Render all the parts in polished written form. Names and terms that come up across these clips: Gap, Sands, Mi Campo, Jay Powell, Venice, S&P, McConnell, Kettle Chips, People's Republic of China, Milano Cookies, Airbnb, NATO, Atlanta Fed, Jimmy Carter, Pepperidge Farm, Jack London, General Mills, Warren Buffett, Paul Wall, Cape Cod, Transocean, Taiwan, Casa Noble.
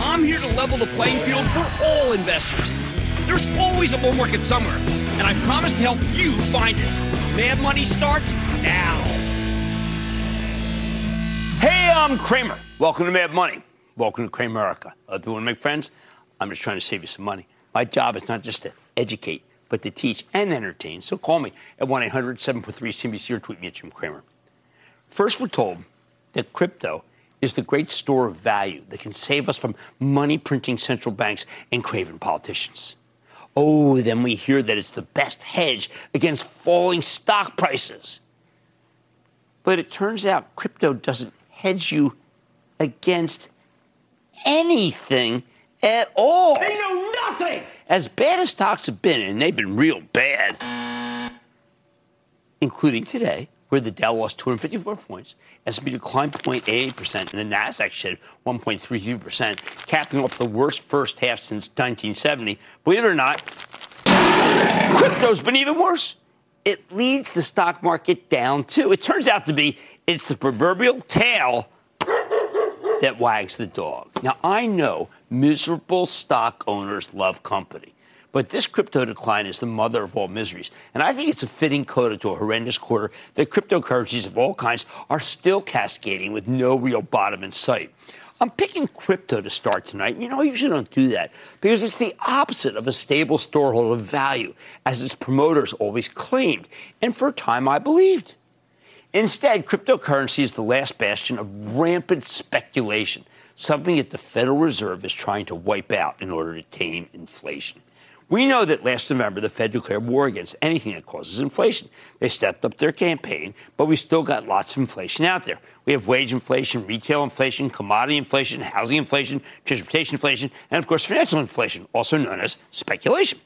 I'm here to level the playing field for all investors. There's always a bull market somewhere, and I promise to help you find it. Mad Money starts now. Hey, I'm Cramer. Welcome to Mad Money. Welcome to Cramerica. Do you want to make friends? I'm just trying to save you some money. My job is not just to educate, but to teach and entertain. So call me at 1-800-743-CNBC or tweet me at Jim Cramer. First, we're told that crypto is the great store of value that can save us from money-printing central banks and craven politicians. Oh, then we hear that it's the best hedge against falling stock prices. But it turns out crypto doesn't hedge you against anything at all. They know nothing! As bad as stocks have been, and they've been real bad, including today, where the Dow lost 254 points, S&P declined 0.88%, and the Nasdaq shed 1.33%, capping off the worst first half since 1970. Believe it or not, crypto's been even worse. It leads the stock market down, too. It turns out to be, it's the proverbial tail that wags the dog. Now, I know miserable stock owners love company, but this crypto decline is the mother of all miseries. And I think it's a fitting coda to a horrendous quarter that cryptocurrencies of all kinds are still cascading with no real bottom in sight. I'm picking crypto to start tonight. You know, I usually don't do that because it's the opposite of a stable storehold of value, as its promoters always claimed. And for a time, I believed. Instead, cryptocurrency is the last bastion of rampant speculation, something that the Federal Reserve is trying to wipe out in order to tame inflation. We know that last November, the Fed declared war against anything that causes inflation. They stepped up their campaign, but we still got lots of inflation out there. We have wage inflation, retail inflation, commodity inflation, housing inflation, transportation inflation, and, of course, financial inflation, also known as speculation.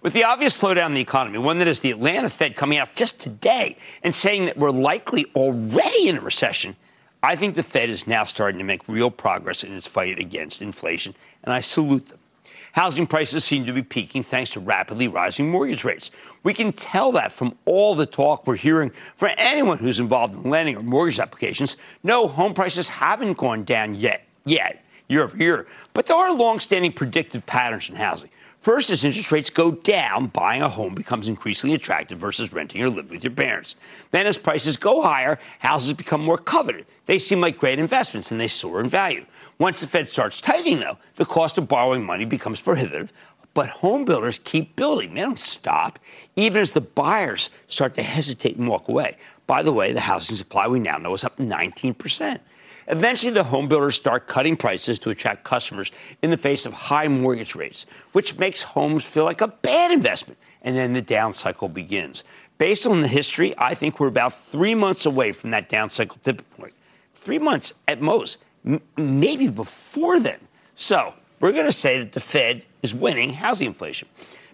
With the obvious slowdown in the economy, one that is the Atlanta Fed coming out just today and saying that we're likely already in a recession, I think the Fed is now starting to make real progress in its fight against inflation, and I salute them. Housing prices seem to be peaking thanks to rapidly rising mortgage rates. We can tell that from all the talk we're hearing from anyone who's involved in lending or mortgage applications. No, home prices haven't gone down yet, year over year, but there are long-standing predictive patterns in housing. First, as interest rates go down, buying a home becomes increasingly attractive versus renting or living with your parents. Then, as prices go higher, houses become more coveted. They seem like great investments, and they soar in value. Once the Fed starts tightening, though, the cost of borrowing money becomes prohibitive. But home builders keep building. They don't stop, even as the buyers start to hesitate and walk away. By the way, the housing supply we now know is up 19%. Eventually, the home builders start cutting prices to attract customers in the face of high mortgage rates, which makes homes feel like a bad investment. And then the down cycle begins. Based on the history, I think we're about 3 months away from that down cycle tipping point. 3 months at most, maybe before then. So we're going to say that the Fed is winning housing inflation.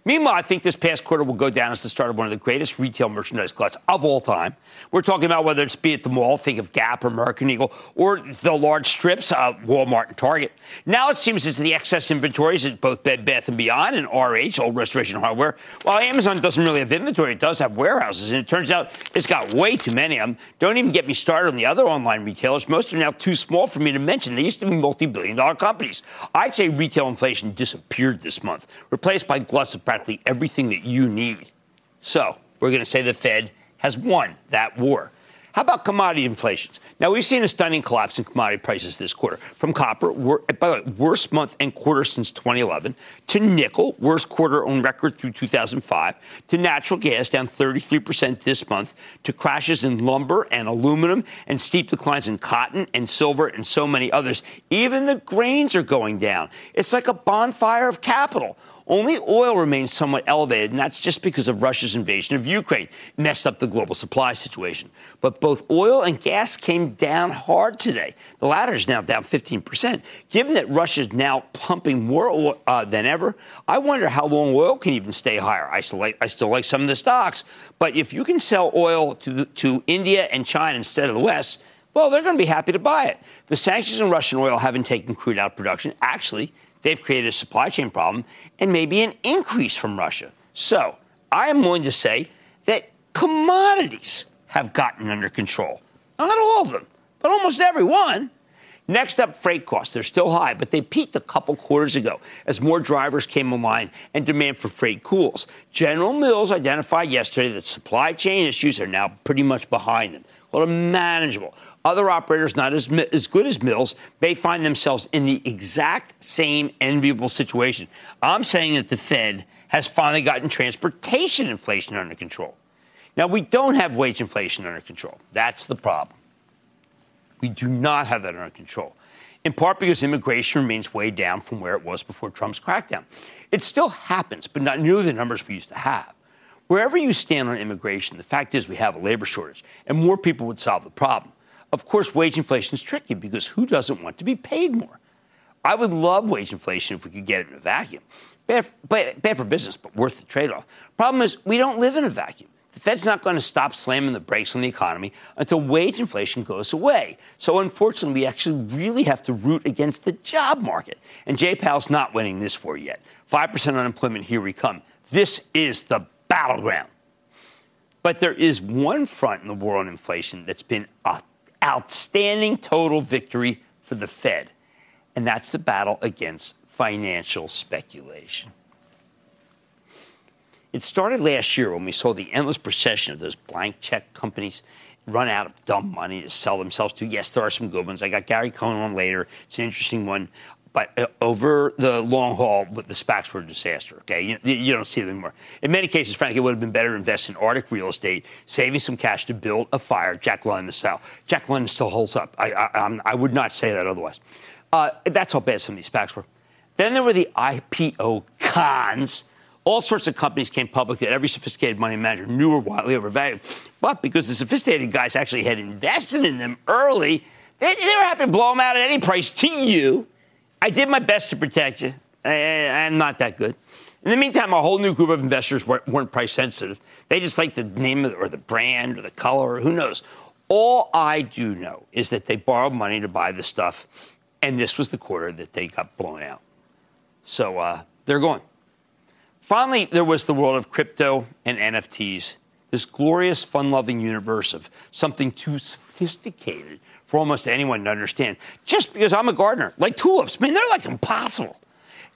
Meanwhile, I think this past quarter will go down as the start of one of the greatest retail merchandise gluts of all time. We're talking about whether it's be at the mall, think of Gap or American Eagle, or the large strips of Walmart and Target. Now it seems as the excess inventories at both Bed Bath & Beyond and RH, Old Restoration Hardware, while Amazon doesn't really have inventory, it does have warehouses, and it turns out it's got way too many of them. Don't even get me started on the other online retailers. Most are now too small for me to mention. They used to be multi-billion-dollar companies. I'd say retail inflation disappeared this month, replaced by gluts of practically everything that you need. So we're going to say the Fed has won that war. How about commodity inflations? Now, we've seen a stunning collapse in commodity prices this quarter. From copper, by the way, worst month and quarter since 2011, to nickel, worst quarter on record through 2005, to natural gas, down 33% this month, to crashes in lumber and aluminum, and steep declines in cotton and silver and so many others. Even the grains are going down. It's like a bonfire of capital. Only oil remains somewhat elevated, and that's just because of Russia's invasion of Ukraine. It messed up the global supply situation. But both oil and gas came down hard today. The latter is now down 15%. Given that Russia is now pumping more oil than ever, I wonder how long oil can even stay higher. I still like some of the stocks. But if you can sell oil to India and China instead of the West, well, they're going to be happy to buy it. The sanctions on Russian oil haven't taken crude out of production. Actually, they've created a supply chain problem and maybe an increase from Russia. So I am willing to say that commodities have gotten under control. Not all of them, but almost every one. Next up, freight costs. They're still high, but they peaked a couple quarters ago as more drivers came online and demand for freight cools. General Mills identified yesterday that supply chain issues are now pretty much behind them. Well, manageable. Other operators not as good as Mills may find themselves in the exact same enviable situation. I'm saying that the Fed has finally gotten transportation inflation under control. Now, we don't have wage inflation under control. That's the problem. We do not have that under control, in part because immigration remains way down from where it was before Trump's crackdown. It still happens, but not nearly the numbers we used to have. Wherever you stand on immigration, the fact is we have a labor shortage, and more people would solve the problem. Of course, wage inflation is tricky because who doesn't want to be paid more? I would love wage inflation if we could get it in a vacuum. Bad for business, but worth the trade-off. Problem is, we don't live in a vacuum. The Fed's not going to stop slamming the brakes on the economy until wage inflation goes away. So, unfortunately, we actually really have to root against the job market. And Jay Powell's not winning this war yet. 5% unemployment, here we come. This is the battleground. But there is one front in the war on inflation that's been a outstanding total victory for the Fed, and that's the battle against financial speculation. It started last year when we saw the endless procession of those blank check companies run out of dumb money to sell themselves to. Yes, there are some good ones. I got Gary Cohn on later. It's an interesting one. But over the long haul, the SPACs were a disaster, okay? You don't see them anymore. In many cases, frankly, it would have been better to invest in Arctic real estate, saving some cash to build a fire, Jack London style. Jack London still holds up. I would not say that otherwise. That's how bad some of these SPACs were. Then there were the IPO cons. All sorts of companies came public that every sophisticated money manager knew were wildly overvalued. But because the sophisticated guys actually had invested in them early, they were happy to blow them out at any price to you. I did my best to protect you. I'm not that good. In the meantime, a whole new group of investors weren't price sensitive. They just liked the name or the brand or the color or who knows. All I do know is that they borrowed money to buy this stuff, and this was the quarter that they got blown out. So they're gone. Finally, there was the world of crypto and NFTs, this glorious, fun-loving universe of something too sophisticated for almost anyone to understand, just because I'm a gardener, like tulips. Man, they're like impossible.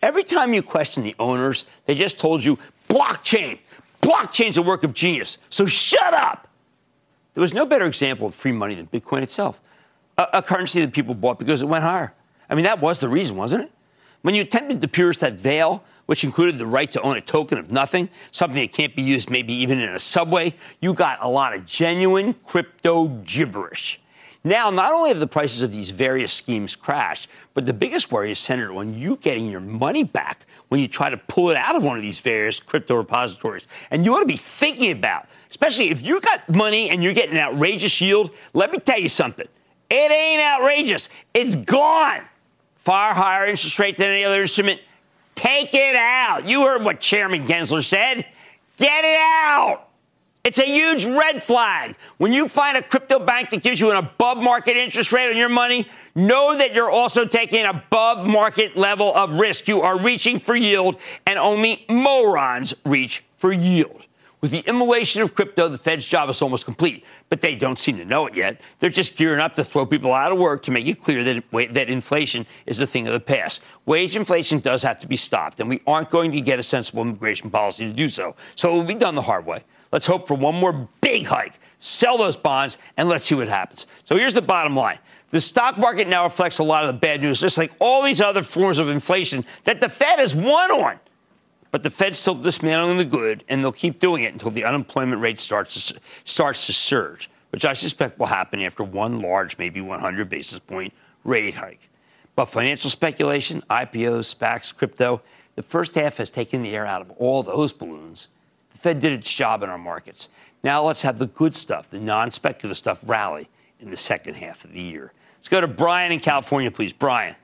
Every time you question the owners, they just told you, blockchain. Blockchain's a work of genius, so shut up. There was no better example of free money than Bitcoin itself, a currency that people bought because it went higher. I mean, that was the reason, wasn't it? When you attempted to pierce that veil, which included the right to own a token of nothing, something that can't be used maybe even in a subway, you got a lot of genuine crypto gibberish. Now, not only have the prices of these various schemes crashed, but the biggest worry is centered on you getting your money back when you try to pull it out of one of these various crypto repositories. And you ought to be thinking about, especially if you got money and you're getting an outrageous yield, let me tell you something. It ain't outrageous. It's gone. Far higher interest rate than any other instrument. Take it out. You heard what Chairman Gensler said. Get it out. It's a huge red flag. When you find a crypto bank that gives you an above-market interest rate on your money, know that you're also taking an above-market level of risk. You are reaching for yield, and only morons reach for yield. With the immolation of crypto, the Fed's job is almost complete, but they don't seem to know it yet. They're just gearing up to throw people out of work to make it clear that inflation is a thing of the past. Wage inflation does have to be stopped, and we aren't going to get a sensible immigration policy to do so. So it will be done the hard way. Let's hope for one more big hike. Sell those bonds, and let's see what happens. So here's the bottom line. The stock market now reflects a lot of the bad news, just like all these other forms of inflation that the Fed has won on. But the Fed's still dismantling the good, and they'll keep doing it until the unemployment rate starts to surge, which I suspect will happen after one large, maybe 100 basis point rate hike. But financial speculation, IPOs, SPACs, crypto, the first half has taken the air out of all those balloons. The Fed did its job in our markets. Now let's have the good stuff, the non-speculative stuff, rally in the second half of the year. Let's go to Brian in California, please. Brian.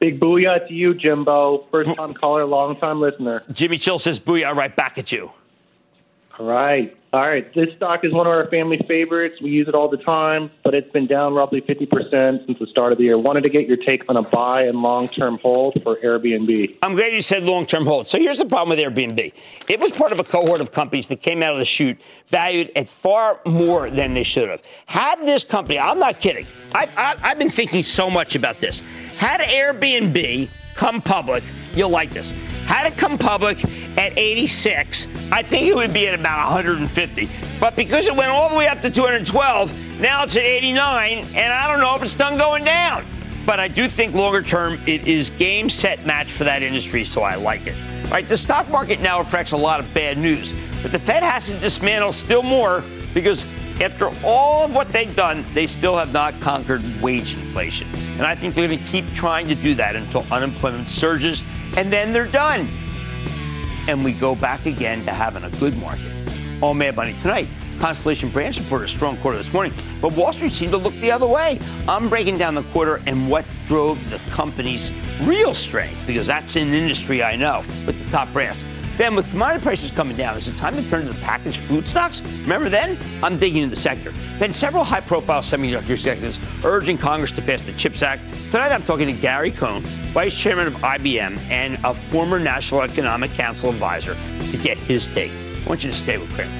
Big booyah to you, Jimbo. First-time caller, long-time listener. Jimmy Chill says booyah right back at you. All right. This stock is one of our family favorites. We use it all the time, but it's been down roughly 50% since the start of the year. Wanted to get your take on a buy and long-term hold for Airbnb. I'm glad you said long-term hold. So here's the problem with Airbnb. It was part of a cohort of companies that came out of the chute valued at far more than they should have. Had this company, I'm not kidding, I've been thinking so much about this. Had Airbnb come public, you'll like this. Had it come public at 86, I think it would be at about 150. But because it went all the way up to 212, now it's at 89, and I don't know if it's done going down. But I do think longer term, it is game, set, match for that industry, so I like it. All right, the stock market now reflects a lot of bad news, but the Fed has to dismantle still more because after all of what they've done, they still have not conquered wage inflation. And I think they're going to keep trying to do that until unemployment surges, and then they're done. And we go back again to having a good market. All Mad Money tonight. Constellation Brands reported a strong quarter this morning, but Wall Street seemed to look the other way. I'm breaking down the quarter and what drove the company's real strength, because that's an industry I know, with the top brass. Then with commodity prices coming down, is it time to turn to the packaged food stocks? Remember then? I'm digging into the sector. Then several high-profile semiconductor executives urging Congress to pass the CHIPS Act. Tonight I'm talking to Gary Cohn, vice chairman of IBM and a former National Economic Council advisor, to get his take. I want you to stay with Cramer.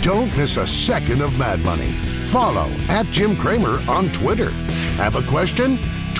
Don't miss a second of Mad Money. Follow @JimCramer on Twitter. Have a question?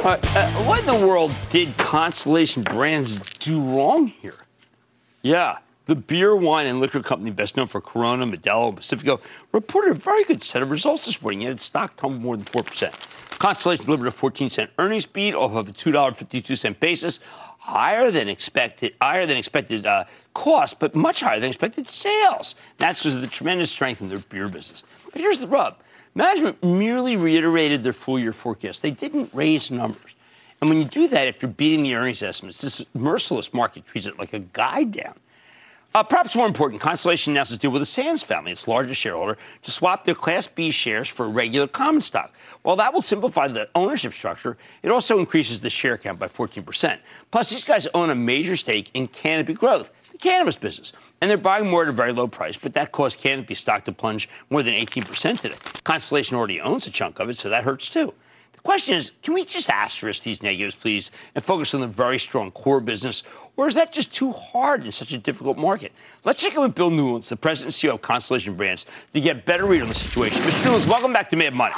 What in the world did Constellation Brands do wrong here? Yeah, the beer, wine, and liquor company best known for Corona, Modelo, and Pacifico reported a very good set of results this morning, yet its stock tumbled more than 4%. Constellation delivered a 14-cent earnings beat off of a $2.52 basis, higher than expected cost, but much higher than expected sales. That's because of the tremendous strength in their beer business. But here's the rub. Management merely reiterated their full-year forecast. They didn't raise numbers. And when you do that after beating the earnings estimates, this merciless market treats it like a guide down. Perhaps more important, Constellation announced a deal with the Sands family, its largest shareholder, to swap their Class B shares for regular common stock. While that will simplify the ownership structure, it also increases the share count by 14%. Plus, these guys own a major stake in Canopy Growth, cannabis business, and they're buying more at a very low price, but that caused Canopy stock to plunge more than 18% today. Constellation already owns a chunk of it, so that hurts too. The question is, can we just asterisk these negatives, please, and focus on the very strong core business, or is that just too hard in such a difficult market? Let's check in with Bill Newlands, the president and CEO of Constellation Brands, to get a better read on the situation. Mr. Newlands, welcome back to Mad Money.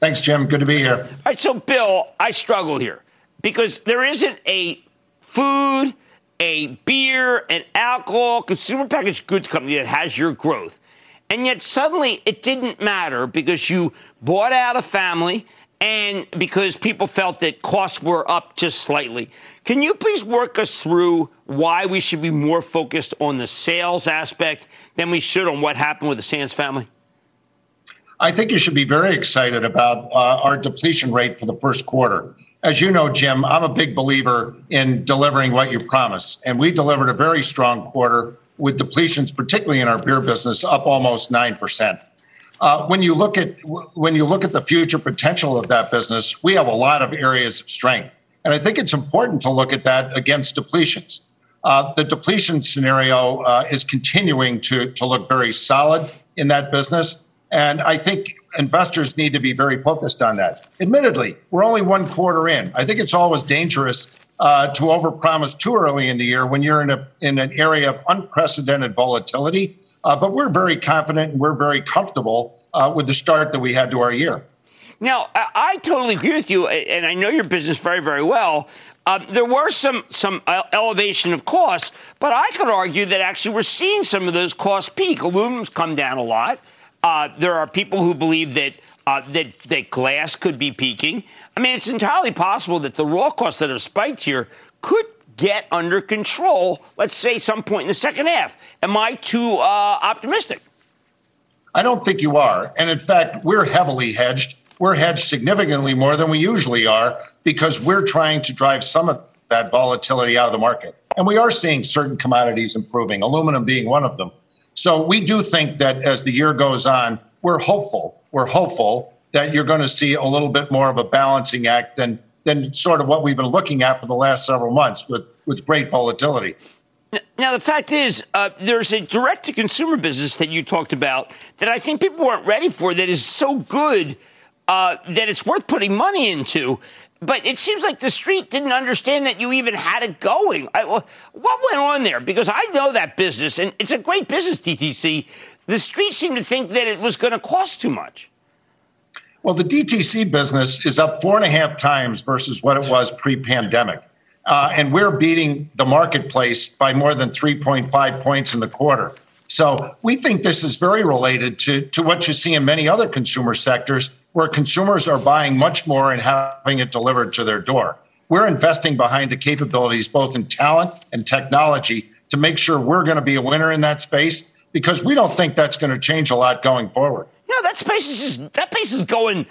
Thanks, Jim. Good to be here. All right, so, Bill, I struggle here because there isn't a food, a beer, an alcohol, consumer packaged goods company that has your growth. And yet suddenly it didn't matter because you bought out a family and because people felt that costs were up just slightly. Can you please work us through why we should be more focused on the sales aspect than we should on what happened with the Sands family? I think you should be very excited about our depletion rate for the first quarter. As you know, Jim, I'm a big believer in delivering what you promise. And we delivered a very strong quarter with depletions, particularly in our beer business, up almost 9%. When you look at the future potential of that business, we have a lot of areas of strength. And I think it's important to look at that against depletions. The depletion scenario is continuing to look very solid in that business. And I think investors need to be very focused on that. Admittedly, we're only one quarter in. I think it's always dangerous to overpromise too early in the year when you're in an area of unprecedented volatility. But we're very confident and we're very comfortable with the start that we had to our year. Now, I totally agree with you, and I know your business very, very well. There were some elevation of costs, but I could argue that actually we're seeing some of those costs peak. Aluminum's come down a lot. There are people who believe that glass could be peaking. I mean, it's entirely possible that the raw costs that have spiked here could get under control, let's say, some point in the second half. Am I too optimistic? I don't think you are. And in fact, we're heavily hedged. We're hedged significantly more than we usually are because we're trying to drive some of that volatility out of the market. And we are seeing certain commodities improving, aluminum being one of them. So we do think that as the year goes on, we're hopeful that you're going to see a little bit more of a balancing act than sort of what we've been looking at for the last several months with great volatility. Now, the fact is, there's a direct-to-consumer business that you talked about that I think people weren't ready for that is so good that it's worth putting money into. But it seems like the street didn't understand that you even had it going. What went on there? Because I know that business, and it's a great business, DTC. The street seemed to think that it was going to cost too much. Well, the DTC business is up 4.5 times versus what it was pre-pandemic. And we're beating the marketplace by more than 3.5 points in the quarter. So we think this is very related to what you see in many other consumer sectors, where consumers are buying much more and having it delivered to their door. We're investing behind the capabilities, both in talent and technology, to make sure we're going to be a winner in that space, because we don't think that's going to change a lot going forward. No, that space is going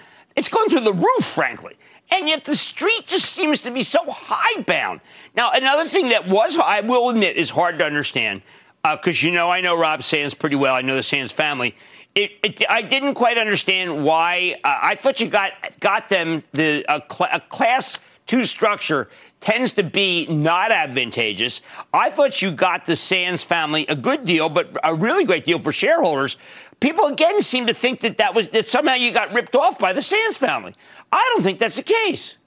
through the roof, frankly. And yet the street just seems to be so hidebound. Now, another thing that was, I will admit, is hard to understand because, I know Rob Sands pretty well. I know the Sands family. I didn't quite understand why. I thought you got them a class two structure tends to be not advantageous. I thought you got the Sands family a good deal, but a really great deal for shareholders. People again seem to think that somehow you got ripped off by the Sands family. I don't think that's the case.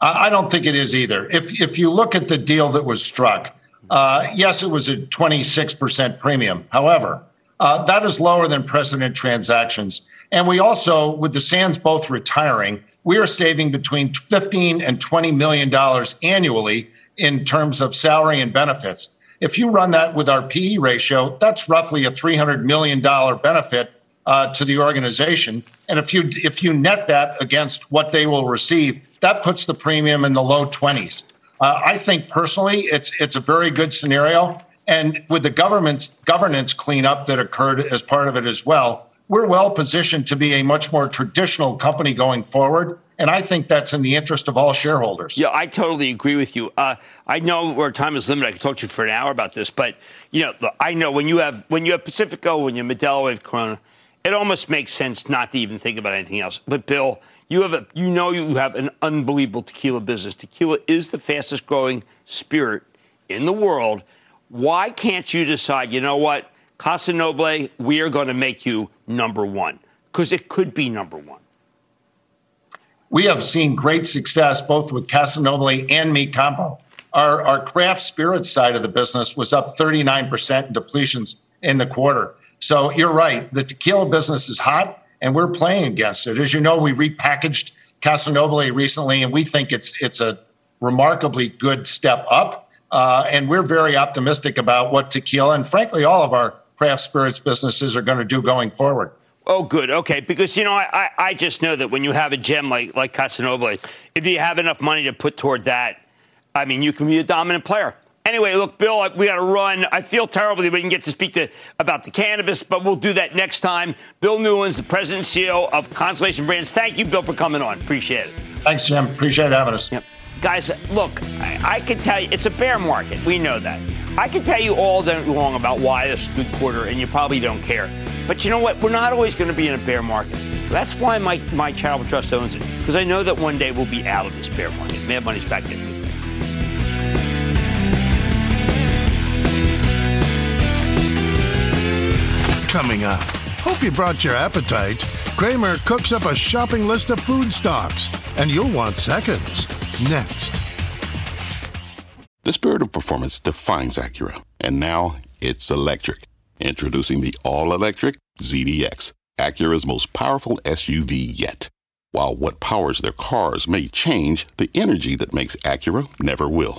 I don't think it is either. If you look at the deal that was struck, yes, it was a 26% premium. However, that is lower than precedent transactions. And we also, with the Sands both retiring, we are saving between $15 and $20 million annually in terms of salary and benefits. If you run that with our PE ratio, that's roughly a $300 million benefit to the organization. And if you net that against what they will receive, that puts the premium in the low 20s. I think personally, it's a very good scenario. And with the government's governance cleanup that occurred as part of it as well, we're well positioned to be a much more traditional company going forward. And I think that's in the interest of all shareholders. Yeah, I totally agree with you. I know our time is limited. I could talk to you for an hour about this. But, I know when you have Pacifico, when you have Modelo, when you have Corona, it almost makes sense not to even think about anything else. But, Bill, you have an unbelievable tequila business. Tequila is the fastest growing spirit in the world. Why can't you decide, you know what, Casa Noble, we are going to make you number one? Because it could be number one. We have seen great success both with Casa Noble and Mi Campo. Our craft spirits side of the business was up 39% in depletions in the quarter. So you're right. The tequila business is hot, and we're playing against it. As you know, we repackaged Casa Noble recently, and we think it's a remarkably good step up. And we're very optimistic about what tequila and, frankly, all of our craft spirits businesses are going to do going forward. Oh, good. Okay. Because, I just know that when you have a gem like Casa Noble, if you have enough money to put toward that, I mean, you can be a dominant player. Anyway, look, Bill, we got to run. I feel terrible that we didn't get to speak about the cannabis, but we'll do that next time. Bill Newlands, the president and CEO of Constellation Brands. Thank you, Bill, for coming on. Appreciate it. Thanks, Jim. Appreciate having us. Yep. Guys, look, I can tell you it's a bear market. We know that. I can tell you all day long about why this is a good quarter, and you probably don't care. But you know what? We're not always going to be in a bear market. That's why my charitable trust owns it, because I know that one day we'll be out of this bear market. Mad Money's back in. Coming up, hope you brought your appetite. Cramer cooks up a shopping list of food stocks, and you'll want seconds. Next. The spirit of performance defines Acura, and now it's electric. Introducing the all-electric ZDX, Acura's most powerful SUV yet. While what powers their cars may change, the energy that makes Acura never will.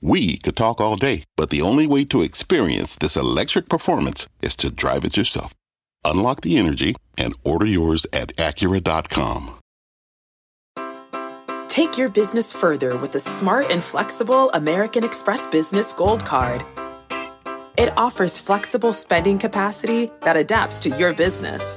We could talk all day, but the only way to experience this electric performance is to drive it yourself. Unlock the energy and order yours at Acura.com. Take your business further with the smart and flexible American Express Business Gold Card. It offers flexible spending capacity that adapts to your business.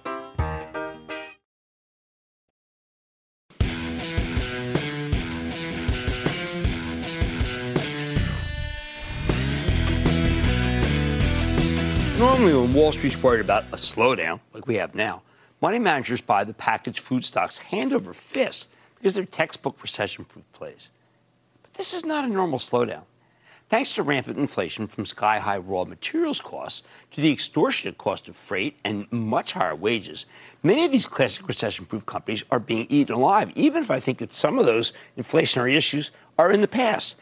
Normally when Wall Street's worried about a slowdown, like we have now, money managers buy the packaged food stocks hand over fist because they're textbook recession-proof plays. But this is not a normal slowdown. thanks to rampant inflation from sky-high raw materials costs to the extortionate cost of freight and much higher wages. Many of these classic recession-proof companies are being eaten alive, even if I think that some of those inflationary issues are in the past.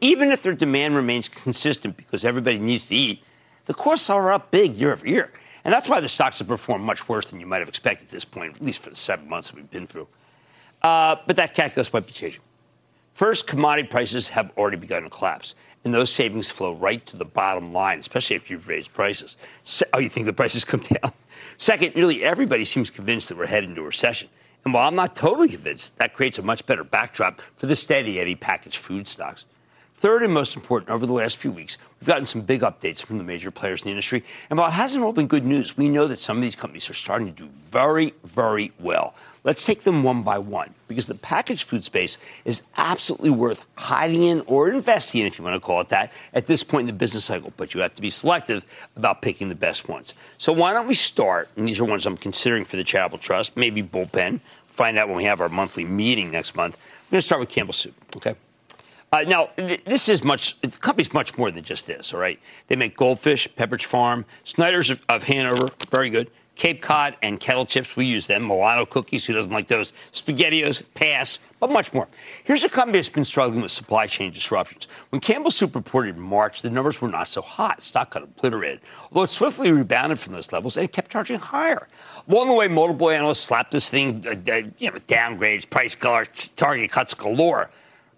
Even if their demand remains consistent because everybody needs to eat, the costs are up big year over year. And that's why the stocks have performed much worse than you might have expected at this point, at least for the 7 months that we've been through. But that calculus might be changing. First, commodity prices have already begun to collapse, and those savings flow right to the bottom line, especially if you've raised prices. Oh, you think the prices come down? Second, nearly everybody seems convinced that we're headed into a recession. And while I'm not totally convinced, that creates a much better backdrop for the steady Eddie packaged food stocks. Third, and most important, over the last few weeks, we've gotten some big updates from the major players in the industry. And while it hasn't all been good news, we know that some of these companies are starting to do very, very well. Let's take them one by one, because the packaged food space is absolutely worth hiding in or investing in, if you want to call it that, at this point in the business cycle. But you have to be selective about picking the best ones. So why don't we start, and these are ones I'm considering for the Charitable Trust, maybe Bullpen. Find out when we have our monthly meeting next month. I'm going to start with Campbell's Soup, okay? The company's much more than just this, all right? They make Goldfish, Pepperidge Farm, Snyder's of Hanover, very good, Cape Cod and Kettle Chips, we use them, Milano Cookies, who doesn't like those, SpaghettiOs, pass, but much more. Here's a company that's been struggling with supply chain disruptions. When Campbell's Soup reported in March, the numbers were not so hot. Stock got obliterated, although it swiftly rebounded from those levels and it kept charging higher. Along the way, multiple analysts slapped this thing, downgrades, price cuts, target cuts galore.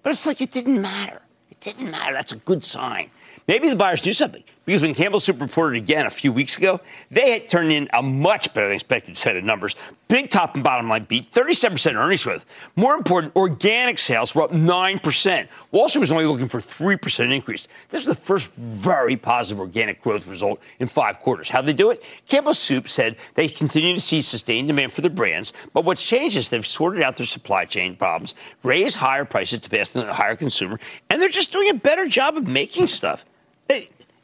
But it's like it didn't matter. It didn't matter. That's a good sign. Maybe the buyers do something, because when Campbell's Soup reported again a few weeks ago, they had turned in a much better than expected set of numbers. Big top and bottom line beat, 37% earnings growth. More important, organic sales were up 9%. Wall Street was only looking for 3% increase. This was the first very positive organic growth result in 5 quarters. How'd they do it? Campbell's Soup said they continue to see sustained demand for their brands, but what's changed is they've sorted out their supply chain problems, raised higher prices to pass on to the higher consumer, and they're just doing a better job of making stuff.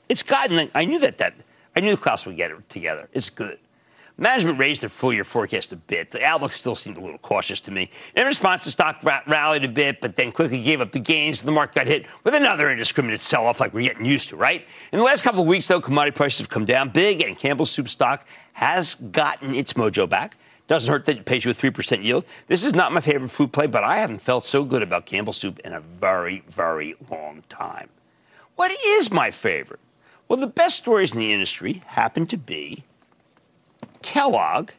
It's gotten, I knew the class would get it together. It's good. Management raised their full-year forecast a bit. The outlook still seemed a little cautious to me. In response, the stock rallied a bit, but then quickly gave up the gains. The market got hit with another indiscriminate sell-off like we're getting used to, right? In the last couple of weeks, though, commodity prices have come down big, and Campbell's Soup stock has gotten its mojo back. Doesn't hurt that it pays you a 3% yield. This is not my favorite food play, but I haven't felt so good about Campbell's Soup in a very, very long time. What is my favorite? Well, the best stories in the industry happen to be Kellogg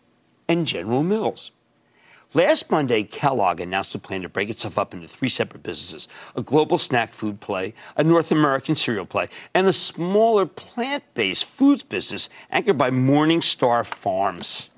and General Mills. Last Monday, Kellogg announced a plan to break itself up into 3 separate businesses, a global snack food play, a North American cereal play, and a smaller plant-based foods business anchored by Morningstar Farms.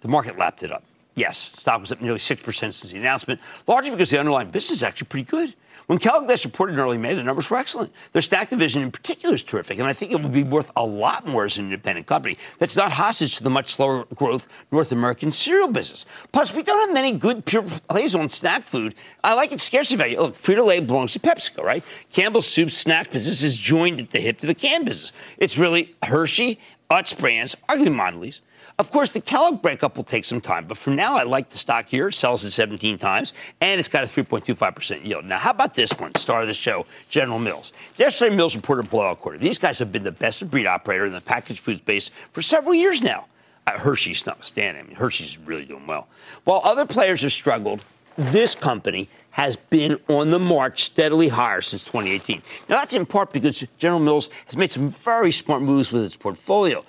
The market lapped it up. Yes, stock was up nearly 6% since the announcement, largely because the underlying business is actually pretty good. When Kellogg reported in early May, the numbers were excellent. Their snack division in particular is terrific, and I think it will be worth a lot more as an independent company that's not hostage to the much slower growth North American cereal business. Plus, we don't have many good pure plays on snack food. I like its scarcity value. Look, Frito-Lay belongs to PepsiCo, right? Campbell's Soup's snack business is joined at the hip to the can business. It's really Hershey, Utz Brands, arguably Mondelez. Of course, the Kellogg breakup will take some time, but for now, I like the stock here. It sells at 17 times, and it's got a 3.25% yield. Now, how about this one, star of the show, General Mills? Yesterday, Mills reported a blowout quarter. These guys have been the best of breed operator in the packaged food space for several years now. Hershey's notwithstanding. I mean, Hershey's really doing well. While other players have struggled, this company has been on the march steadily higher since 2018. Now, that's in part because General Mills has made some very smart moves with its portfolio,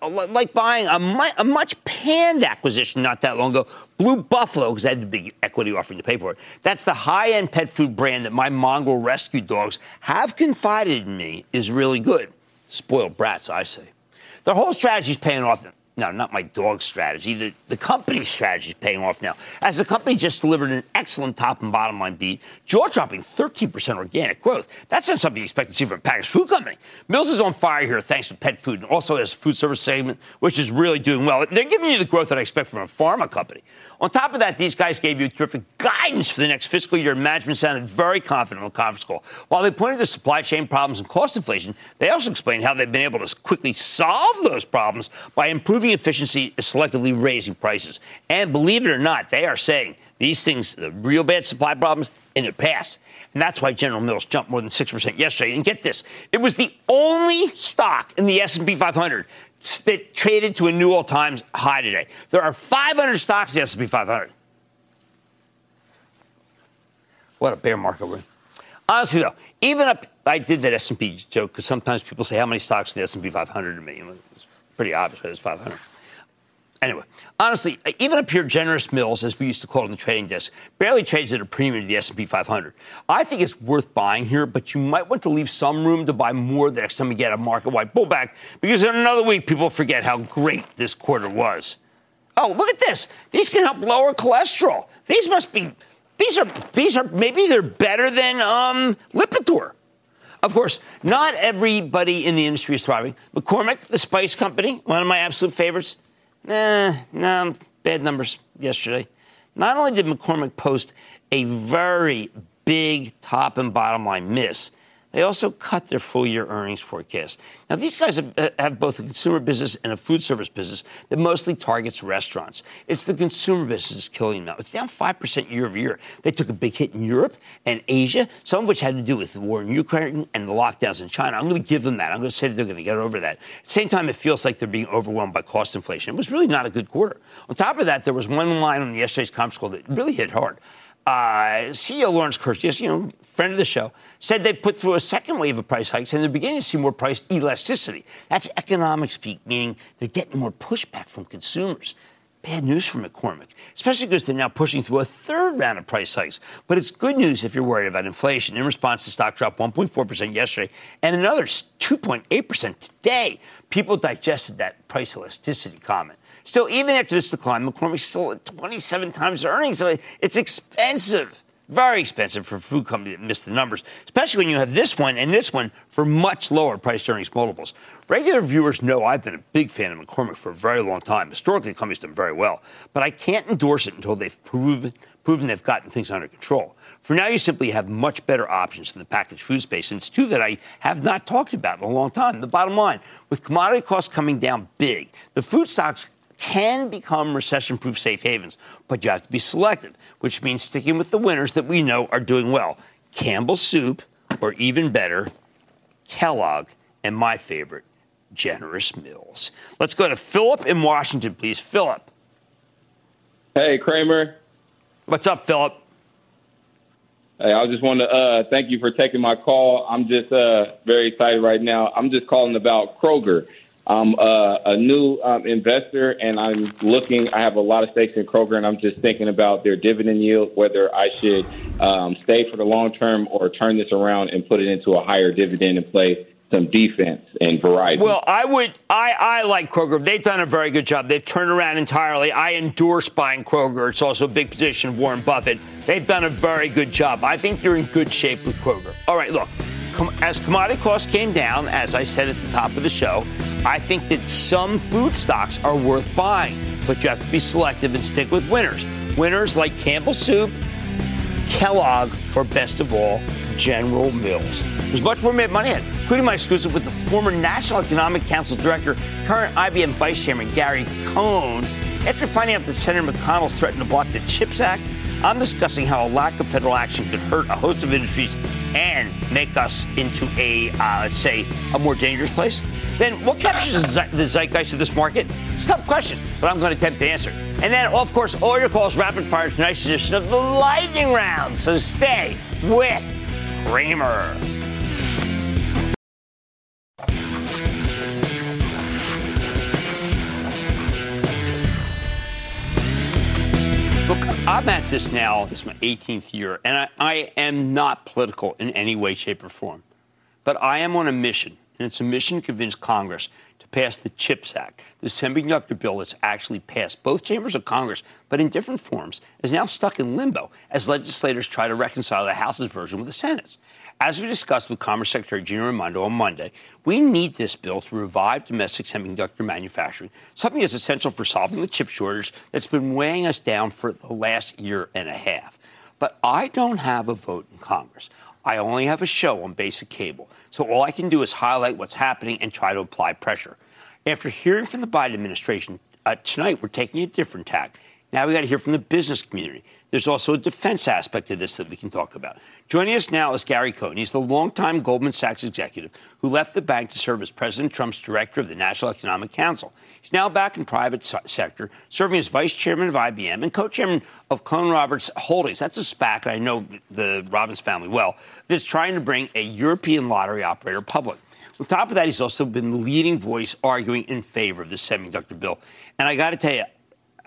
like buying a much panned acquisition not that long ago, Blue Buffalo, because I had the big equity offering to pay for it. That's the high-end pet food brand that my mongrel rescue dogs have confided in me is really good. Spoiled brats, I say. Their whole strategy's paying off. No, not my dog strategy. The company's strategy is paying off now, as the company just delivered an excellent top and bottom line beat, jaw-dropping 13% organic growth. That's not something you expect to see from a packaged food company. Mills is on fire here thanks to pet food, and also has a food service segment, which is really doing well. They're giving you the growth that I expect from a pharma company. On top of that, these guys gave you terrific guidance for the next fiscal year. Management sounded very confident on the conference call. While they pointed to supply chain problems and cost inflation, they also explained how they've been able to quickly solve those problems by improving efficiency is selectively raising prices. And believe it or not, they are saying these things, the real bad supply problems, in the past. And that's why General Mills jumped more than 6% yesterday. And get this, it was the only stock in the S&P 500 that traded to a new all-time high today. There are 500 stocks in the S&P 500. What a bear market we're in. Honestly, though, even up, I did that S&P joke because sometimes people say how many stocks in the S&P 500 to me. It's pretty obvious that it's 500. Anyway, honestly, even up here, Generous Mills, as we used to call it on the trading desk, barely trades at a premium to the S&P 500. I think it's worth buying here, but you might want to leave some room to buy more the next time we get a market-wide pullback, because in another week, people forget how great this quarter was. Oh, look at this. These can help lower cholesterol. These must be... These are maybe they're better than Lipitor. Of course, not everybody in the industry is thriving. McCormick, the spice company, one of my absolute favorites. Nah, bad numbers yesterday. Not only did McCormick post a very big top and bottom line miss, they also cut their full-year earnings forecast. Now, these guys have both a consumer business and a food service business that mostly targets restaurants. It's the consumer business that's killing them now. It's down 5% year over year. They took a big hit in Europe and Asia, some of which had to do with the war in Ukraine and the lockdowns in China. I'm going to give them that. I'm going to say that they're going to get over that. At the same time, it feels like they're being overwhelmed by cost inflation. It was really not a good quarter. On top of that, there was one line on yesterday's conference call that really hit hard. CEO Lawrence Kurz, just, friend of the show, said they put through a second wave of price hikes and they're beginning to see more price elasticity. That's economic speak, meaning they're getting more pushback from consumers. Bad news for McCormick, especially because they're now pushing through a third round of price hikes. But it's good news if you're worried about inflation. In response, the stock dropped 1.4% yesterday and another 2.8% today. People digested that price elasticity comment. Still, even after this decline, McCormick's still at 27 times earnings. It's expensive, very expensive for a food company that missed the numbers, especially when you have this one and this one for much lower price earnings multiples. Regular viewers know I've been a big fan of McCormick for a very long time. Historically, the company's done very well, but I can't endorse it until they've proven they've gotten things under control. For now, you simply have much better options in the packaged food space, and it's two that I have not talked about in a long time. The bottom line, with commodity costs coming down big, the food stocks can become recession-proof safe havens, but you have to be selective, which means sticking with the winners that we know are doing well. Campbell's Soup, or even better, Kellogg, and my favorite, Generous Mills. Let's go to Philip in Washington, please. Philip. Hey, Cramer. What's up, Philip? Hey, I just want to thank you for taking my call. I'm just very excited right now. I'm just calling about Kroger. I'm a new investor, and I'm looking. I have a lot of stakes in Kroger, and I'm just thinking about their dividend yield, whether I should stay for the long term or turn this around and put it into a higher dividend and play some defense and variety. Well, I like Kroger. They've done a very good job. They've turned around entirely. I endorse buying Kroger. It's also a big position of Warren Buffett. They've done a very good job. I think you're in good shape with Kroger. All right, look, as commodity costs came down, as I said at the top of the show, I think that some food stocks are worth buying, but you have to be selective and stick with winners. Winners like Campbell's Soup, Kellogg, or best of all, General Mills. There's much more Mad Money ahead, including my exclusive with the former National Economic Council Director, current IBM Vice Chairman Gary Cohn. After finding out that Senator McConnell's threatened to block the CHIPS Act, I'm discussing how a lack of federal action could hurt a host of industries and make us into a more dangerous place? Then what captures the zeitgeist of this market? It's a tough question, but I'm going to attempt to answer. And then, of course, all your calls rapid fire tonight's edition of the Lightning Round. So stay with Cramer. I'm at this now. It's my 18th year, and I am not political in any way, shape, or form. But I am on a mission, and it's a mission to convince Congress to pass the CHIPS Act, the semiconductor bill that's actually passed both chambers of Congress, but in different forms, is now stuck in limbo as legislators try to reconcile the House's version with the Senate's. As we discussed with Commerce Secretary Gina Raimondo on Monday, we need this bill to revive domestic semiconductor manufacturing, something that's essential for solving the chip shortage that's been weighing us down for the last year and a half. But I don't have a vote in Congress. I only have a show on basic cable, so all I can do is highlight what's happening and try to apply pressure. After hearing from the Biden administration tonight, we're taking a different tack. Now we got to hear from the business community. There's also a defense aspect of this that we can talk about. Joining us now is Gary Cohn. He's the longtime Goldman Sachs executive who left the bank to serve as President Trump's director of the National Economic Council. He's now back in private sector, serving as vice chairman of IBM and co-chairman of Cohn Roberts Holdings. That's a SPAC, and I know the Robbins family well, that's trying to bring a European lottery operator public. On top of that, he's also been the leading voice arguing in favor of the semiconductor bill. And I got to tell you,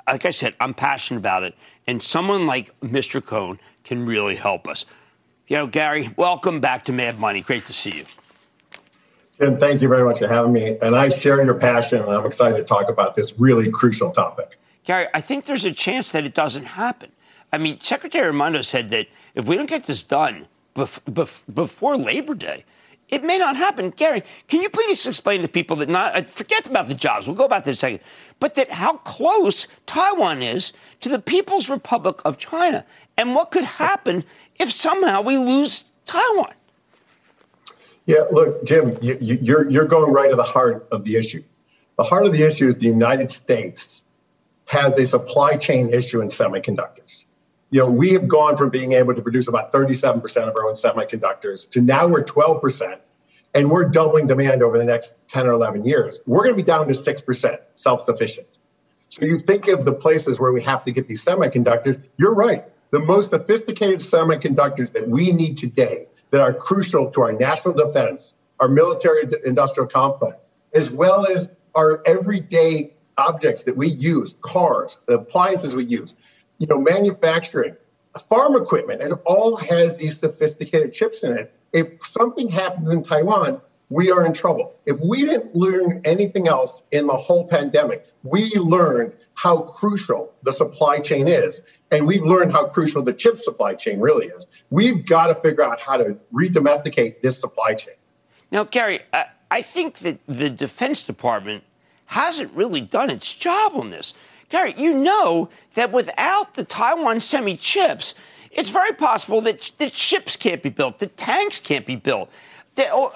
like I said, I'm passionate about it, and someone like Mr. Cohn can really help us. You know, Gary, welcome back to Mad Money. Great to see you. Jim, thank you very much for having me, and I share your passion, and I'm excited to talk about this really crucial topic. Gary, I think there's a chance that it doesn't happen. I mean, Secretary Raimondo said that if we don't get this done before Labor Day, it may not happen. Gary, can you please explain to people that forget about the jobs, we'll go about that in a second, but that how close Taiwan is to the People's Republic of China and what could happen if somehow we lose Taiwan? Yeah, look, Jim, you're going right to the heart of the issue. The heart of the issue is the United States has a supply chain issue in semiconductors. You know, we have gone from being able to produce about 37% of our own semiconductors to now we're 12%, and we're doubling demand over the next 10 or 11 years. We're going to be down to 6% self-sufficient. So you think of the places where we have to get these semiconductors, you're right. The most sophisticated semiconductors that we need today that are crucial to our national defense, our military industrial complex, as well as our everyday objects that we use, cars, the appliances we use, you know, manufacturing, farm equipment, it all has these sophisticated chips in it. If something happens in Taiwan, we are in trouble. If we didn't learn anything else in the whole pandemic, we learned how crucial the supply chain is, and we've learned how crucial the chip supply chain really is. We've got to figure out how to redomesticate this supply chain. Now, Gary, I think that the Defense Department hasn't really done its job on this. Gary, you know that without the Taiwan semi-chips, it's very possible that the ships can't be built, the tanks can't be built, or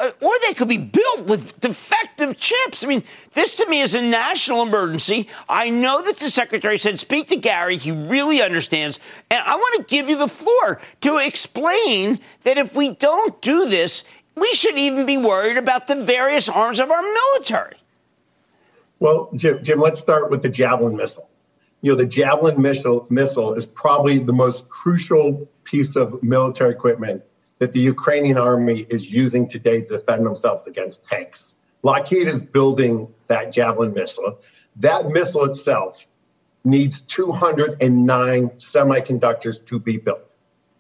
they could be built with defective chips. I mean, this to me is a national emergency. I know that the secretary said, speak to Gary. He really understands. And I want to give you the floor to explain that if we don't do this, we should even be worried about the various arms of our military. Well, Jim, let's start with the Javelin missile. You know, the Javelin missile is probably the most crucial piece of military equipment that the Ukrainian army is using today to defend themselves against tanks. Lockheed is building that Javelin missile. That missile itself needs 209 semiconductors to be built.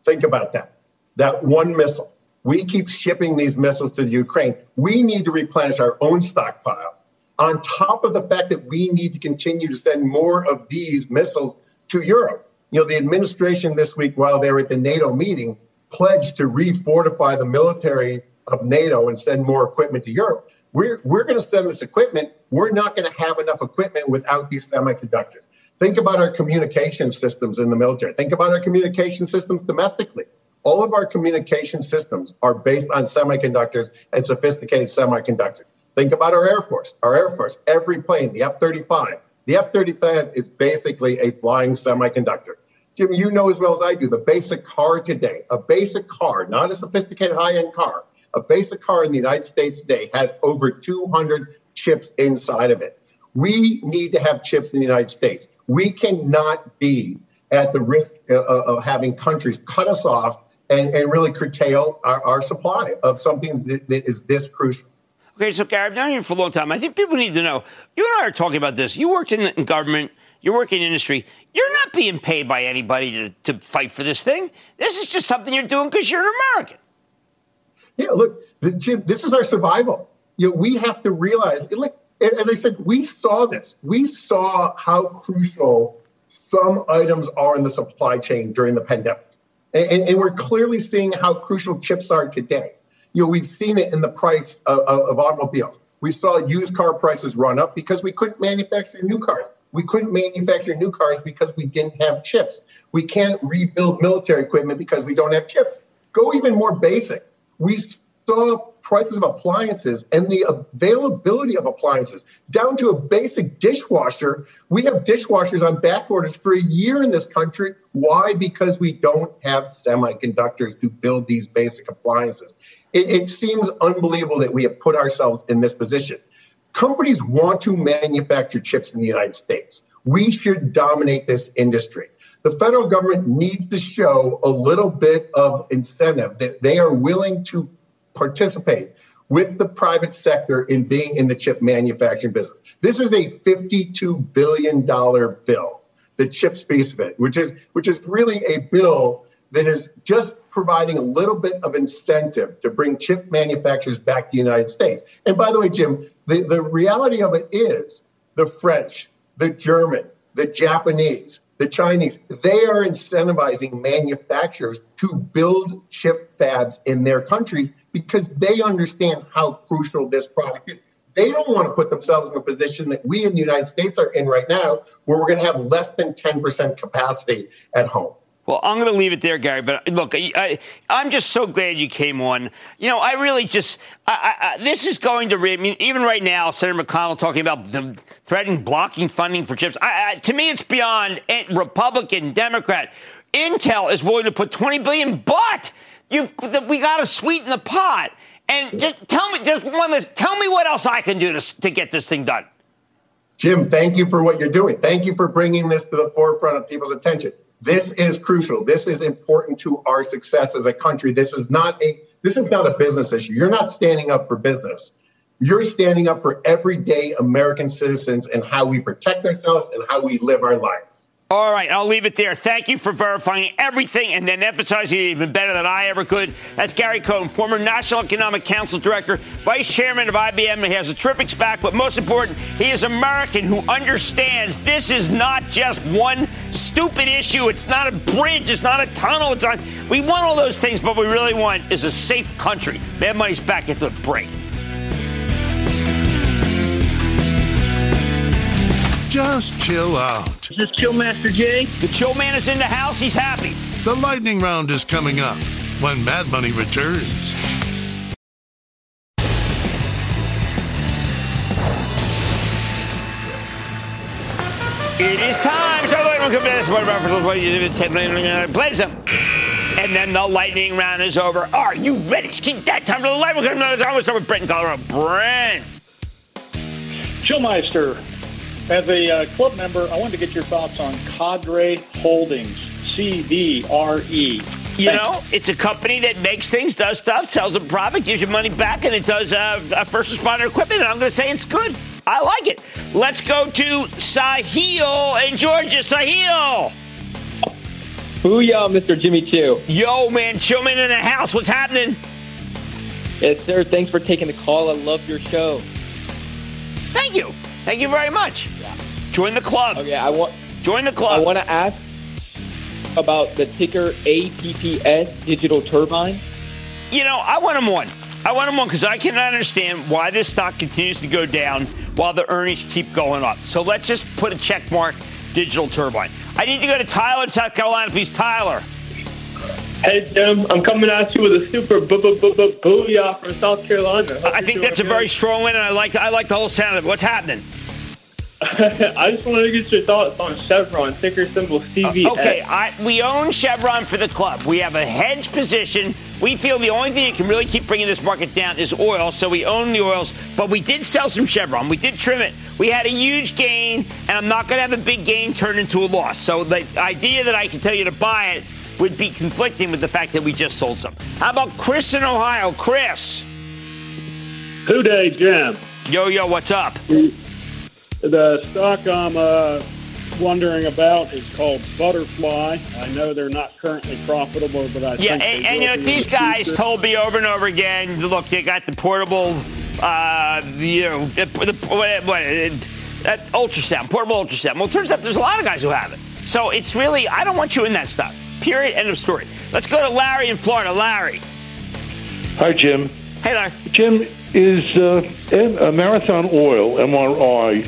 Think about that. That one missile. We keep shipping these missiles to the Ukraine. We need to replenish our own stockpile. On top of the fact that we need to continue to send more of these missiles to Europe. You know, the administration this week, while they were at the NATO meeting, pledged to refortify the military of NATO and send more equipment to Europe. We're going to send this equipment. We're not going to have enough equipment without these semiconductors. Think about our communication systems in the military. Think about our communication systems domestically. All of our communication systems are based on semiconductors and sophisticated semiconductors. Think about our Air Force. Our Air Force, every plane, the F-35. The F-35 is basically a flying semiconductor. Jim, you know as well as I do, the basic car today, a basic car, not a sophisticated high-end car, a basic car in the United States today has over 200 chips inside of it. We need to have chips in the United States. We cannot be at the risk of having countries cut us off and really curtail our supply of something that is this crucial. Okay, so Gary, I've known you for a long time. I think people need to know, you and I are talking about this. You worked in government. You work in industry. You're not being paid by anybody to fight for this thing. This is just something you're doing because you're an American. Yeah, look, Jim, this is our survival. You know, we have to realize, like, as I said, we saw this. We saw how crucial some items are in the supply chain during the pandemic. And we're clearly seeing how crucial chips are today. You know, we've seen it in the price of automobiles. We saw used car prices run up because we couldn't manufacture new cars. We couldn't manufacture new cars because we didn't have chips. We can't rebuild military equipment because we don't have chips. Go even more basic. We saw prices of appliances and the availability of appliances down to a basic dishwasher. We have dishwashers on back orders for a year in this country. Why? Because we don't have semiconductors to build these basic appliances. It seems unbelievable that we have put ourselves in this position. Companies want to manufacture chips in the United States. We should dominate this industry. The federal government needs to show a little bit of incentive that they are willing to participate with the private sector in being in the chip manufacturing business. This is a $52 billion bill, the chips piece of it, which is really a bill that is just providing a little bit of incentive to bring chip manufacturers back to the United States. And by the way, Jim, the reality of it is the French, the German, the Japanese, the Chinese, they are incentivizing manufacturers to build chip fabs in their countries because they understand how crucial this product is. They don't want to put themselves in the position that we in the United States are in right now, where we're going to have less than 10% capacity at home. Well, I'm going to leave it there, Gary. But look, I'm just so glad you came on. You know, I really just this is going to. I mean, even right now, Senator McConnell talking about the threatening blocking funding for chips. To me, it's beyond Republican, Democrat. Intel is willing to put $20 billion, but we got to sweeten the pot. And just tell me, just one list. Tell me what else I can do to get this thing done. Jim, thank you for what you're doing. Thank you for bringing this to the forefront of people's attention. This is crucial. This is important to our success as a country. This is not a business issue. You're not standing up for business. You're standing up for everyday American citizens and how we protect ourselves and how we live our lives. All right, I'll leave it there. Thank you for verifying everything and then emphasizing it even better than I ever could. That's Gary Cohn, former National Economic Council director, vice chairman of IBM. He has a terrific SPAC, but most important, he is American who understands this is not just one stupid issue. It's not a bridge. It's not a tunnel. We want all those things, but what we really want is a safe country. Mad Money's back at the break. Just chill out. Is this Chill Master Jay? The Chill Man is in the house. He's happy. The lightning round is coming up when Mad Money returns. It is time. So, everyone, come back. And then the lightning round is over. Are you ready? Keep that time for the lightning round. I'm going to start with Brent in Colorado. Brent. Chillmeister. As a club member, I wanted to get your thoughts on Cadre Holdings, CDRE. You know, it's a company that makes things, does stuff, sells a product, gives you money back, and it does first responder equipment. And I'm going to say it's good. I like it. Let's go to Sahil in Georgia. Sahil. Booyah, Mr. Jimmy Choo. Yo, man, Chillman in the house. What's happening? Yes, sir. Thanks for taking the call. I love your show. Thank you. Thank you very much. Yeah. Join the club. Okay, join the club. I want to ask about the ticker APPS Digital Turbine. You know, I want them on. I want them on because I cannot understand why this stock continues to go down while the earnings keep going up. So let's just put a check mark, Digital Turbine. I need to go to Tyler in South Carolina, please. Tyler. Hey, Jim, I'm coming at you with a super booyah from South Carolina. I think that's a very strong win, and I like the whole sound of it. What's happening? I just wanted to get your thoughts on Chevron, ticker symbol CVS. Okay, we own Chevron for the club. We have a hedge position. We feel the only thing that can really keep bringing this market down is oil, so we own the oils. But we did sell some Chevron. We did trim it. We had a huge gain, and I'm not going to have a big gain turn into a loss. So the idea that I can tell you to buy it would be conflicting with the fact that we just sold some. How about Chris in Ohio? Chris. Who day, Jim? Yo, what's up? The stock I'm wondering about is called Butterfly. I know they're not currently profitable, but I think they will. Yeah, and these guys told me over and over again, look, they got the portable, portable ultrasound. Well, it turns out there's a lot of guys who have it. So it's really, I don't want you in that stuff. Period. End of story. Let's go to Larry in Florida. Larry. Hi, Jim. Hey, Larry. Jim, is Marathon Oil, MRO,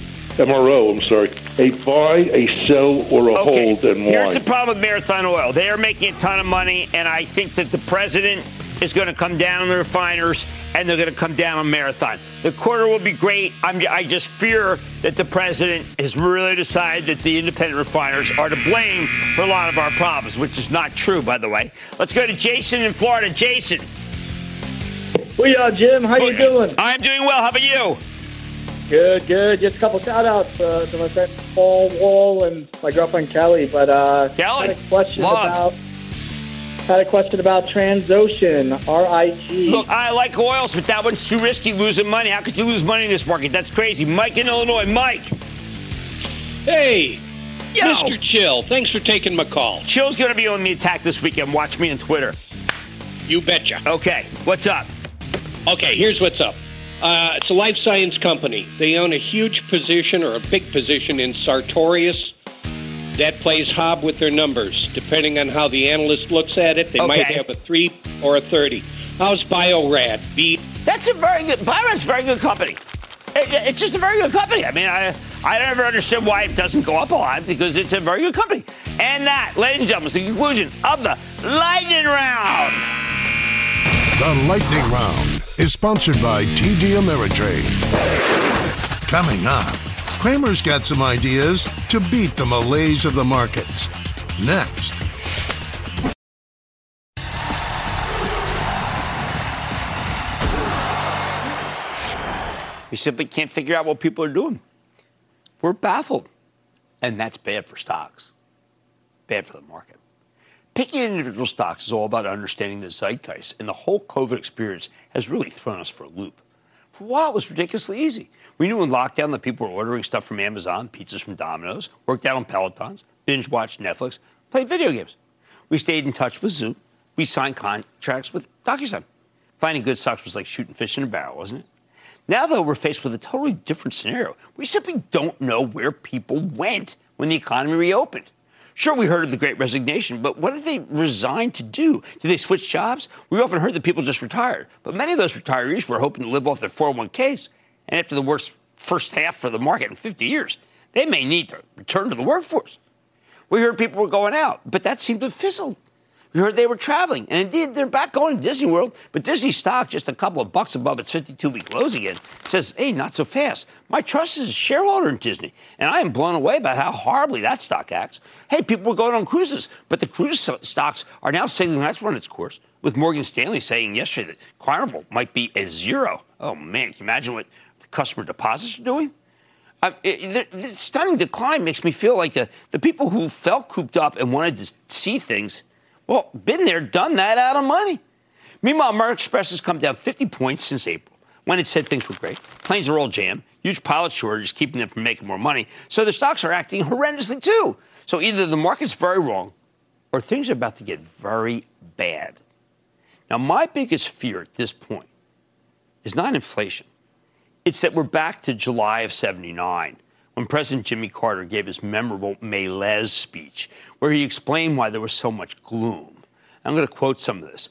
a buy, a sell, or a hold, and why? Here's the problem with Marathon Oil. They are making a ton of money, and I think that the president is going to come down on the refiners, and they're going to come down on Marathon. The quarter will be great. I just fear that the president has really decided that the independent refiners are to blame for a lot of our problems, which is not true, by the way. Let's go to Jason in Florida. Jason. Booyah, Jim. How you doing? I'm doing well. How about you? Good, good. Just a couple shout-outs to my friend Paul Wall and my girlfriend Kelly. But Kelly, had a question about Transocean, RIG. Look, I like oils, but that one's too risky, losing money. How could you lose money in this market? That's crazy. Mike in Illinois. Mike. Hey. Yo. Mr. Chill, thanks for taking my call. Chill's going to be on the attack this weekend. Watch me on Twitter. You betcha. Okay, what's up? Okay, here's what's up. It's a life science company. They own a huge position or a big position in Sartorius. That plays hob with their numbers. Depending on how the analyst looks at it, they might have a 3 or a 30. How's Bio-Rad? That's a very good... Bio-Rad's a very good company. It's just a very good company. I mean, I don't ever understand why it doesn't go up a lot because it's a very good company. And that, ladies and gentlemen, is the conclusion of the Lightning Round. The Lightning Round is sponsored by TD Ameritrade. Coming up, Cramer's got some ideas to beat the malaise of the markets. Next. We simply can't figure out what people are doing. We're baffled. And that's bad for stocks. Bad for the market. Picking individual stocks is all about understanding the zeitgeist, and the whole COVID experience has really thrown us for a loop. For a while, it was ridiculously easy. We knew in lockdown that people were ordering stuff from Amazon, pizzas from Domino's, worked out on Pelotons, binge-watched Netflix, played video games. We stayed in touch with Zoom. We signed contracts with DocuSign. Finding good stocks was like shooting fish in a barrel, wasn't it? Now, though, we're faced with a totally different scenario. We simply don't know where people went when the economy reopened. Sure, we heard of the Great Resignation, but what did they resign to do? Did they switch jobs? We often heard that people just retired, but many of those retirees were hoping to live off their 401ks, and after the worst first half for the market in 50 years, they may need to return to the workforce. We heard people were going out, but that seemed to fizzle. We heard they were traveling, and indeed, they're back going to Disney World, but Disney stock just a couple of bucks above its 52-week lows again. It says, hey, not so fast. My trust is a shareholder in Disney, and I am blown away by how horribly that stock acts. Hey, people were going on cruises, but the cruise stocks are now signaling that's run its course, with Morgan Stanley saying yesterday that Carnival might be a zero. Oh, man, can you imagine what the customer deposits are doing? The stunning decline makes me feel like the people who felt cooped up and wanted to see things... Well, been there, done that, out of money. Meanwhile, American Express has come down 50 points since April, when it said things were great. Planes are all jammed. Huge pilot shortages keeping them from making more money. So the stocks are acting horrendously, too. So either the market's very wrong or things are about to get very bad. Now, my biggest fear at this point is not inflation. It's that we're back to July of 79, when President Jimmy Carter gave his memorable Meles speech, where he explained why there was so much gloom. I'm going to quote some of this.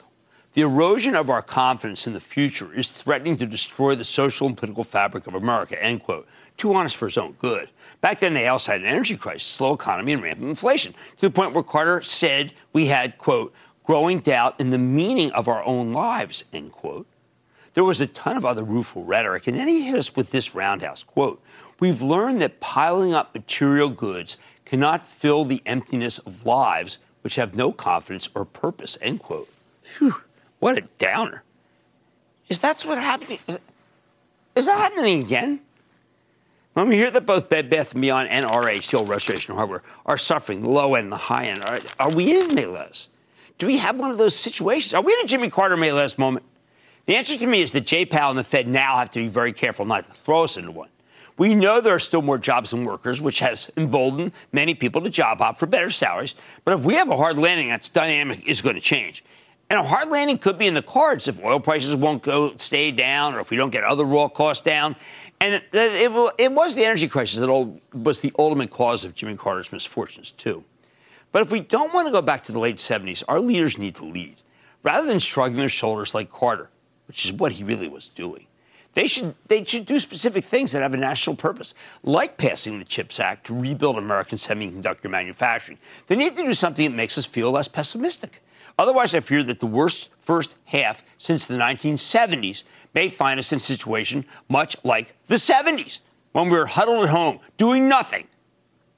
The erosion of our confidence in the future is threatening to destroy the social and political fabric of America, end quote. Too honest for his own good. Back then, they also had an energy crisis, slow economy, and rampant inflation, to the point where Carter said we had, quote, growing doubt in the meaning of our own lives, end quote. There was a ton of other rueful rhetoric, and then he hit us with this roundhouse quote. We've learned that piling up material goods cannot fill the emptiness of lives which have no confidence or purpose, end quote. Whew, what a downer. Is that happening again? When we hear that both Bed Bath & Beyond and RHL Restoration Hardware are suffering, the low end and the high end, are we in Meles? Do we have one of those situations? Are we in a Jimmy Carter Meles moment? The answer to me is that Jay Powell and the Fed now have to be very careful not to throw us into one. We know there are still more jobs than workers, which has emboldened many people to job hop for better salaries. But if we have a hard landing, that dynamic is going to change. And a hard landing could be in the cards if oil prices won't stay down or if we don't get other raw costs down. And it was the energy crisis that was the ultimate cause of Jimmy Carter's misfortunes, too. But if we don't want to go back to the late 70s, our leaders need to lead, rather than shrugging their shoulders like Carter, which is what he really was doing. They should do specific things that have a national purpose, like passing the CHIPS Act to rebuild American semiconductor manufacturing. They need to do something that makes us feel less pessimistic. Otherwise, I fear that the worst first half since the 1970s may find us in a situation much like the 70s, when we were huddled at home doing nothing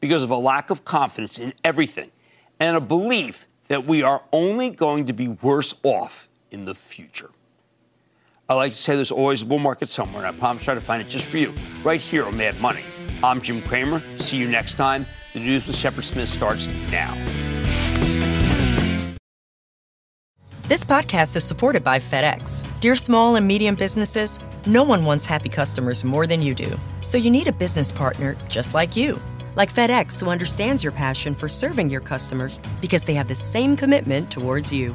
because of a lack of confidence in everything and a belief that we are only going to be worse off in the future. I like to say there's always a bull market somewhere, and I promise I'll try to find it just for you, right here on Mad Money. I'm Jim Cramer. See you next time. The News with Shepard Smith starts now. This podcast is supported by FedEx. Dear small and medium businesses, no one wants happy customers more than you do. So you need a business partner just like you. Like FedEx, who understands your passion for serving your customers because they have the same commitment towards you.